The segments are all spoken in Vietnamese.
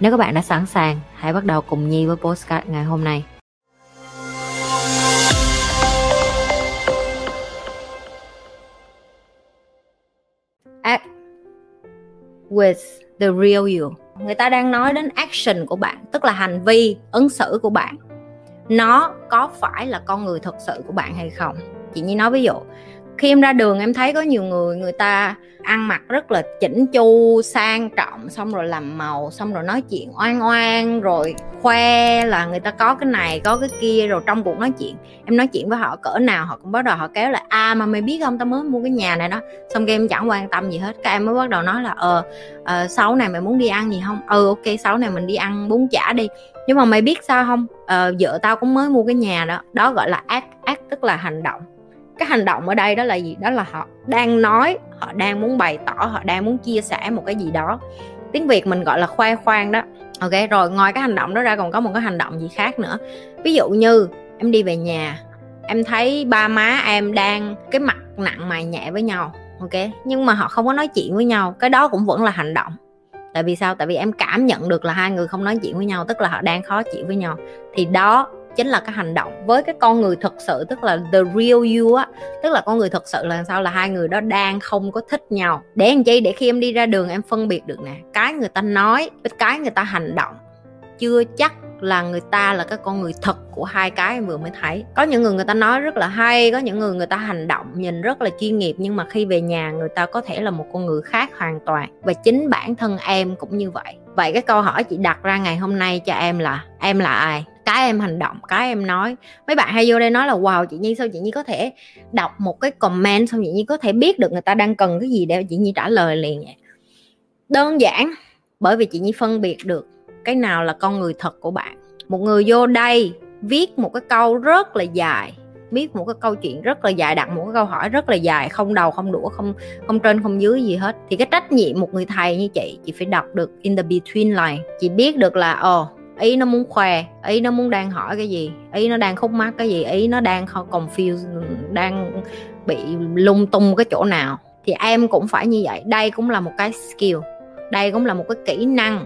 Nếu các bạn đã sẵn sàng, hãy bắt đầu cùng Nhi với podcast ngày hôm nay. Act with the real you. Người ta đang nói đến action của bạn, tức là hành vi, ứng xử của bạn. Nó có phải là con người thật sự của bạn hay không? Chị Nhi nói ví dụ, khi em ra đường em thấy có nhiều người, người ta ăn mặc rất là chỉnh chu, sang trọng, xong rồi làm màu, xong rồi nói chuyện oang oang, rồi khoe là người ta có cái này, có cái kia. Rồi trong cuộc nói chuyện, em nói chuyện với họ cỡ nào họ cũng bắt đầu họ kéo là mà mày biết không, tao mới mua cái nhà này đó. Xong cái em chẳng quan tâm gì hết, các em mới bắt đầu nói là sau này mày muốn đi ăn gì không? Ok, sau này mình đi ăn bún chả đi. Nhưng mà mày biết sao không, vợ tao cũng mới mua cái nhà đó. Đó gọi là act, tức là hành động. Cái hành động ở đây đó là gì? Đó là họ đang nói, họ đang muốn bày tỏ, họ đang muốn chia sẻ một cái gì đó. Tiếng Việt mình gọi là khoe khoang đó. Ok, rồi ngoài cái hành động đó ra còn có một cái hành động gì khác nữa. Ví dụ như em đi về nhà, em thấy ba má em đang cái mặt nặng mày nhẹ với nhau. Ok, nhưng mà họ không có nói chuyện với nhau. Cái đó cũng vẫn là hành động. Tại vì sao? Tại vì em cảm nhận được là hai người không nói chuyện với nhau, tức là họ đang khó chịu với nhau. Thì đó chính là cái hành động. Với cái con người thật sự, tức là the real you á, tức là con người thật sự là sao, là hai người đó đang không có thích nhau. Để làm chi? Để khi em đi ra đường em phân biệt được nè, cái người ta nói với cái người ta hành động chưa chắc là người ta là cái con người thật của hai cái em vừa mới thấy. Có những người ta nói rất là hay, có những người ta hành động nhìn rất là chuyên nghiệp, nhưng mà khi về nhà người ta có thể là một con người khác hoàn toàn. Và chính bản thân em cũng như vậy. Vậy cái câu hỏi chị đặt ra ngày hôm nay cho em là ai? Cái em hành động, cái em nói. Mấy bạn hay vô đây nói là wow, chị Nhi sao chị Nhi có thể đọc một cái comment, xong chị Nhi có thể biết được người ta đang cần cái gì để chị Nhi trả lời liền vậy. Đơn giản, bởi vì chị Nhi phân biệt được cái nào là con người thật của bạn. Một người vô đây viết một cái câu rất là dài, viết một cái câu chuyện rất là dài, đặt một cái câu hỏi rất là dài, không đầu không đũa, không trên không dưới gì hết, thì cái trách nhiệm một người thầy như chị phải đọc được in the between line. Chị biết được là ý nó muốn khoe, ý nó muốn đang hỏi cái gì, ý nó đang khúc mắc cái gì, ý nó đang confused, đang bị lung tung cái chỗ nào. Thì em cũng phải như vậy. Đây cũng là một cái skill, đây cũng là một cái kỹ năng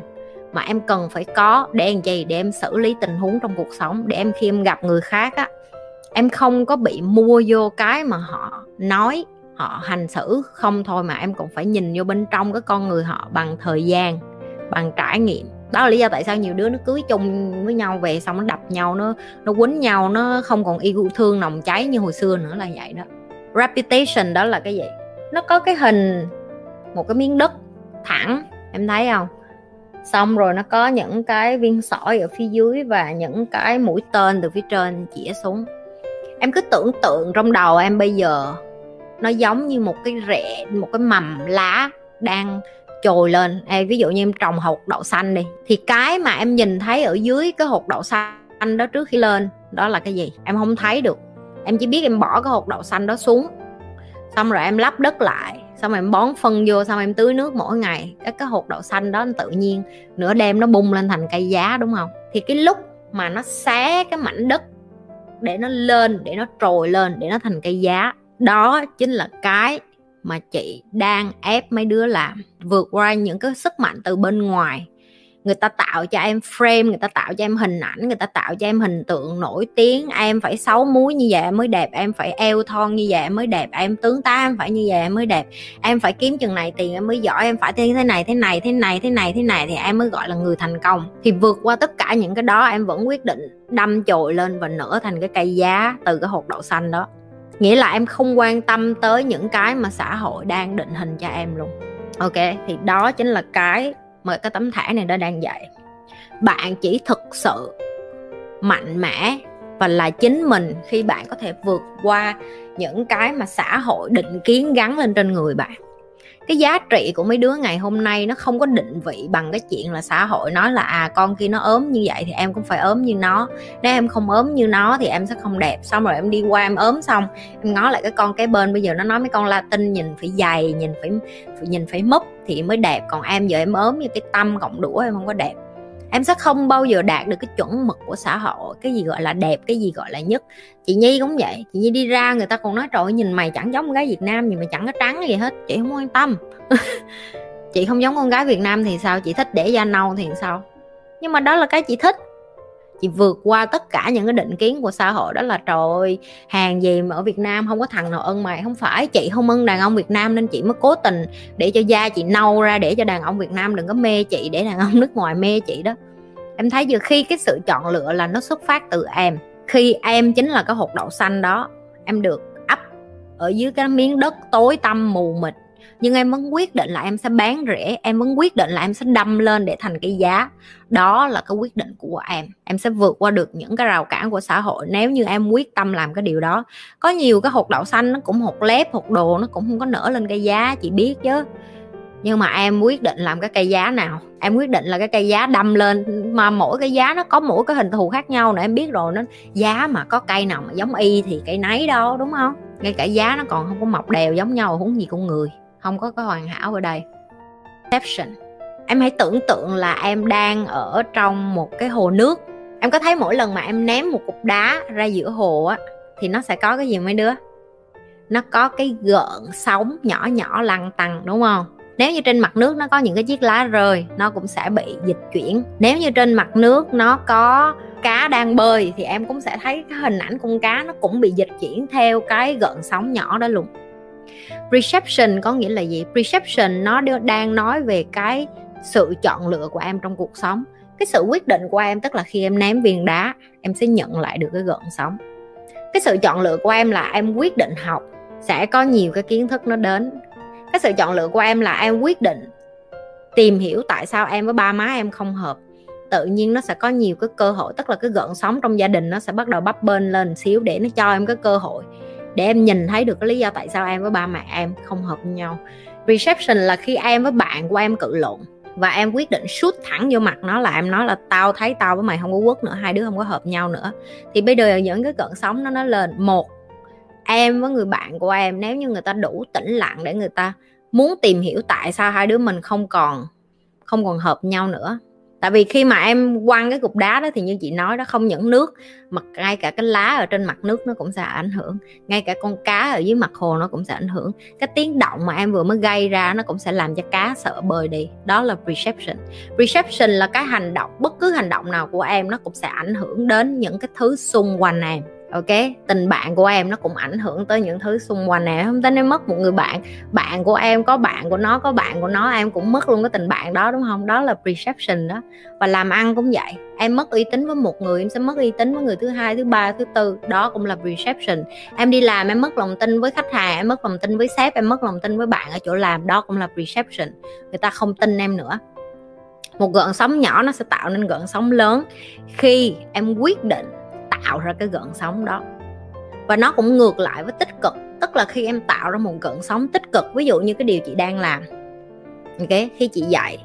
mà em cần phải có. Để làm gì? Để em xử lý tình huống trong cuộc sống, để em khi em gặp người khác á, em không có bị mua vô cái mà họ nói, họ hành xử không thôi, mà em cũng phải nhìn vô bên trong cái con người họ bằng thời gian, bằng trải nghiệm. Đó là lý do tại sao nhiều đứa nó cưới chung với nhau về xong nó đập nhau, nó quýnh nhau, nó không còn yêu thương nồng cháy như hồi xưa nữa là vậy đó. Reputation đó là cái gì? Nó có cái hình một cái miếng đất thẳng, em thấy không? Xong rồi nó có những cái viên sỏi ở phía dưới và những cái mũi tên từ phía trên chĩa xuống. Em cứ tưởng tượng trong đầu em bây giờ nó giống như một cái rễ, một cái mầm lá đang trồi lên. Ví dụ như em trồng hột đậu xanh đi, thì cái mà em nhìn thấy ở dưới cái hột đậu xanh đó trước khi lên đó là cái gì? Em không thấy được. Em chỉ biết em bỏ cái hột đậu xanh đó xuống, xong rồi em lấp đất lại, xong rồi em bón phân vô, xong rồi em tưới nước mỗi ngày. Cái hột đậu xanh đó tự nhiên nửa đêm nó bung lên thành cây giá, đúng không? Thì cái lúc mà nó xé cái mảnh đất để nó lên, để nó trồi lên, để nó thành cây giá, đó chính là cái mà chị đang ép mấy đứa làm. Vượt qua những cái sức mạnh từ bên ngoài. Người ta tạo cho em frame, người ta tạo cho em hình ảnh, người ta tạo cho em hình tượng nổi tiếng. Em phải xấu múi như vậy em mới đẹp, em phải eo thon như vậy em mới đẹp, em tướng tá em phải như vậy em mới đẹp, em phải kiếm chừng này tiền em mới giỏi, em phải thế này thì em mới gọi là người thành công. Thì vượt qua tất cả những cái đó, em vẫn quyết định đâm chồi lên và nở thành cái cây giá từ cái hột đậu xanh đó. Nghĩa là em không quan tâm tới những cái mà xã hội đang định hình cho em luôn. Ok, thì đó chính là cái mà cái tấm thẻ này đã đang dạy. Bạn chỉ thực sự mạnh mẽ và là chính mình khi bạn có thể vượt qua những cái mà xã hội định kiến gắn lên trên người bạn. cái giá trị của mấy đứa ngày hôm nay nó không có định vị bằng cái chuyện là xã hội nói là à con kia nó ốm như vậy thì em cũng phải ốm như nó, nếu em không ốm như nó thì em sẽ không đẹp. Xong rồi em đi qua em ốm xong em ngó lại cái con kế bên, bây giờ nó nói mấy con Latin nhìn phải dày, nhìn phải múp thì mới đẹp, còn em giờ em ốm như cái tăm cọng đũa em không có đẹp. Em sẽ không bao giờ đạt được cái chuẩn mực của xã hội, cái gì gọi là đẹp, cái gì gọi là nhất. Chị Nhi cũng vậy, chị Nhi đi ra người ta còn nói trời ơi, nhìn mày chẳng giống con gái Việt Nam gì, mày chẳng có trắng gì hết. Chị không quan tâm. Chị không giống con gái Việt Nam thì sao, chị thích để da nâu thì sao, nhưng mà đó là cái chị thích. Chị vượt qua tất cả những cái định kiến của xã hội, đó là trời ơi, hàng gì mà ở Việt Nam không có thằng nào ưng mày. Không phải, chị không ưng đàn ông Việt Nam nên chị mới cố tình để cho da chị nâu ra, để cho đàn ông Việt Nam đừng có mê chị, để đàn ông nước ngoài mê chị đó. Em thấy giờ khi cái sự chọn lựa là nó xuất phát từ em, khi em chính là cái hột đậu xanh đó, em được ấp ở dưới cái miếng đất tối tăm mù mịt, nhưng em vẫn quyết định là em sẽ bán rẻ, em vẫn quyết định là em sẽ đâm lên để thành cái giá. Đó là cái quyết định của em sẽ vượt qua được những cái rào cản của xã hội nếu như em quyết tâm làm cái điều đó. Có nhiều cái hột đậu xanh nó cũng hột lép, hột đồ, nó cũng không có nở lên cây giá, chị biết chứ. Nhưng mà em quyết định làm cái cây giá nào, em quyết định là cái cây giá đâm lên, mà mỗi cái giá nó có mỗi cái hình thù khác nhau nữa, em biết rồi, nó giá mà có cây nào mà giống y thì cây nấy đâu, đúng không? Ngay cả giá nó còn không có mọc đều giống nhau, huống gì con người. Không có cái hoàn hảo ở đây. Perception. Em hãy tưởng tượng là em đang ở trong một cái hồ nước. Em có thấy mỗi lần mà em ném một cục đá ra giữa hồ á, thì nó sẽ có cái gì mấy đứa? Nó có cái gợn sóng nhỏ nhỏ lăn tăn, đúng không? Nếu như trên mặt nước nó có những cái chiếc lá rơi, nó cũng sẽ bị dịch chuyển. Nếu như trên mặt nước nó có cá đang bơi, thì em cũng sẽ thấy cái hình ảnh con cá nó cũng bị dịch chuyển theo cái gợn sóng nhỏ đó luôn. Perception có nghĩa là gì? Perception nó đang nói về cái sự chọn lựa của em trong cuộc sống. Cái sự quyết định của em, tức là khi em ném viên đá, em sẽ nhận lại được cái gợn sóng. Cái sự chọn lựa của em là em quyết định học, sẽ có nhiều cái kiến thức nó đến. Cái sự chọn lựa của em là em quyết định tìm hiểu tại sao em với ba má em không hợp. Tự nhiên nó sẽ có nhiều cái cơ hội, tức là cái gợn sóng trong gia đình nó sẽ bắt đầu bấp bênh lên xíu để nó cho em cái cơ hội, để em nhìn thấy được cái lý do tại sao em với ba mẹ em không hợp với nhau. Perception là khi em với bạn của em cự lộn và em quyết định shoot thẳng vô mặt nó, là em nói là tao thấy tao với mày không có quất nữa, hai đứa không có hợp nhau nữa. Thì bây giờ những cái cận sóng nó lên. Một, em với người bạn của em, nếu như người ta đủ tĩnh lặng để người ta muốn tìm hiểu tại sao hai đứa mình không còn hợp nhau nữa. Tại vì khi mà em quăng cái cục đá đó thì như chị nói đó, không những nước mà ngay cả cái lá ở trên mặt nước nó cũng sẽ ảnh hưởng, ngay cả con cá ở dưới mặt hồ nó cũng sẽ ảnh hưởng. Cái tiếng động mà em vừa mới gây ra nó cũng sẽ làm cho cá sợ bơi đi. Đó là perception. Perception là cái hành động, bất cứ hành động nào của em nó cũng sẽ ảnh hưởng đến những cái thứ xung quanh em. Ok, tình bạn của em nó cũng ảnh hưởng tới những thứ xung quanh này. Không tính em mất một người bạn, bạn của em có bạn của nó, có bạn của nó em cũng mất luôn cái tình bạn đó, đúng không? Đó là perception đó. Và làm ăn cũng vậy, em mất uy tín với một người, em sẽ mất uy tín với người thứ hai, thứ ba, thứ tư. Đó cũng là perception. Em đi làm em mất lòng tin với khách hàng, em mất lòng tin với sếp, em mất lòng tin với bạn ở chỗ làm. Đó cũng là perception. Người ta không tin em nữa. Một gợn sóng nhỏ nó sẽ tạo nên gợn sóng lớn khi em quyết định tạo ra cái gợn sóng đó. Và nó cũng ngược lại với tích cực, tức là khi em tạo ra một gợn sóng tích cực, ví dụ như cái điều chị đang làm, okay, khi chị dạy,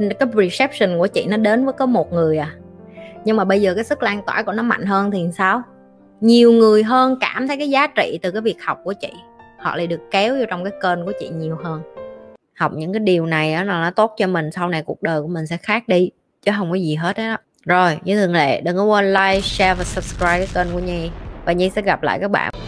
cái perception của chị nó đến với có một người à, nhưng mà bây giờ cái sức lan tỏa của nó mạnh hơn thì sao? Nhiều người hơn cảm thấy cái giá trị từ cái việc học của chị, họ lại được kéo vô trong cái kênh của chị nhiều hơn. Học những cái điều này là nó tốt cho mình, sau này cuộc đời của mình sẽ khác đi, chứ không có gì hết đó. Rồi, như thường lệ, đừng có quên like, share và subscribe cái kênh của Nhi. Và Nhi sẽ gặp lại các bạn.